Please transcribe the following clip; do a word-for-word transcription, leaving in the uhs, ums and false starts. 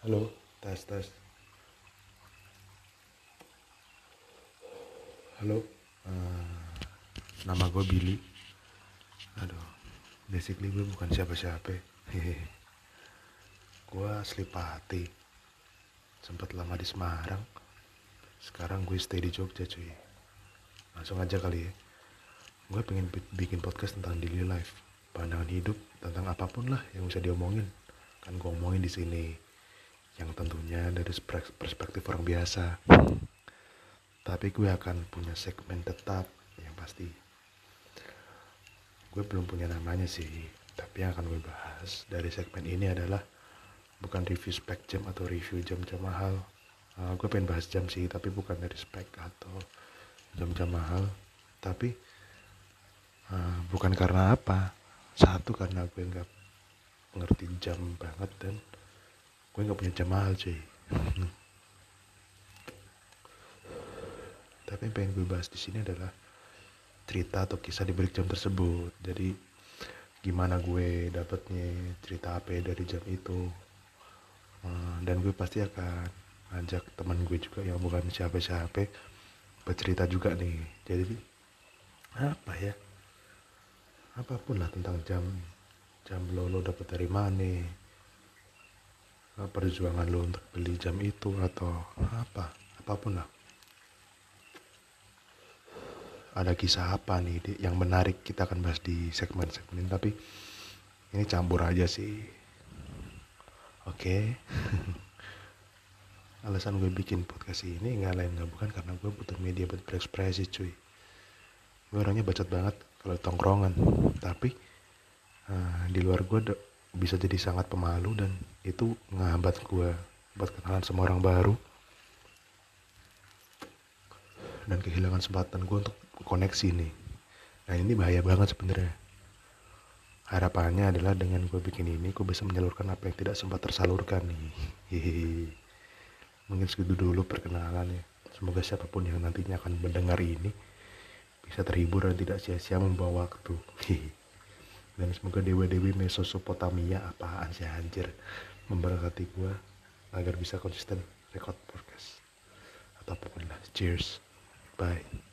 Halo, tes tes. Halo, uh, nama gue Billy. Aduh, basically gue bukan siapa-siapa. Hehehe. Gue Slipati. Sempet lama di Semarang. Sekarang gue stay di Jogja, cuy. Langsung aja kali ya. Gue pengen bikin podcast tentang daily life, pandangan hidup, tentang apapun lah yang bisa diomongin. Kan gue omongin di sini. Yang tentunya dari perspektif orang biasa. Tapi gue akan punya segmen tetap yang pasti. Gue belum punya namanya sih, tapi yang akan gue bahas dari segmen ini adalah bukan review spek jam atau review jam-jam mahal. Uh, gue pengen bahas jam sih, tapi bukan dari spek atau jam-jam mahal. Tapi uh, bukan karena apa. Satu, karena gue gak mengerti jam banget, dan gue gak punya jam mahal, cuy. Tapi yang pengen gue bahas di sini adalah cerita atau kisah di balik jam tersebut. Jadi gimana gue dapetnya cerita apa dari jam itu. Dan gue pasti akan ajak teman gue juga yang bukan siapa-siapa bercerita juga nih. Jadi apa ya, apapun lah tentang jam. Jam lo lo dapet dari mana, perjuangan lo untuk beli jam itu, atau apa, apapun lah. Ada kisah apa nih yang menarik, kita akan bahas di segmen-segmen, tapi ini campur aja sih. Oke. Alasan gue bikin podcast ini nggak lain nggak bukan karena gue butuh media buat berekspresi, cuy. Gue orangnya bacot banget kalau tongkrongan, tapi uh, di luar gue do- bisa jadi sangat pemalu, dan itu ngehambat gue buat kenalan sama orang baru dan kehilangan kesempatan gue untuk koneksi nih. Nah, ini bahaya banget sebenarnya. Harapannya adalah dengan gue bikin ini, gue bisa menyalurkan apa yang tidak sempat tersalurkan nih. Hehehe. Mungkin segitu dulu perkenalan ya. Semoga siapapun yang nantinya akan mendengar ini bisa terhibur dan tidak sia-sia membuang waktu. Hehehe. Dan semoga dewa-dewi Mesopotamia, apaan sih anjir, memberkati gue agar bisa konsisten record podcast atau apapun lah. Cheers, bye.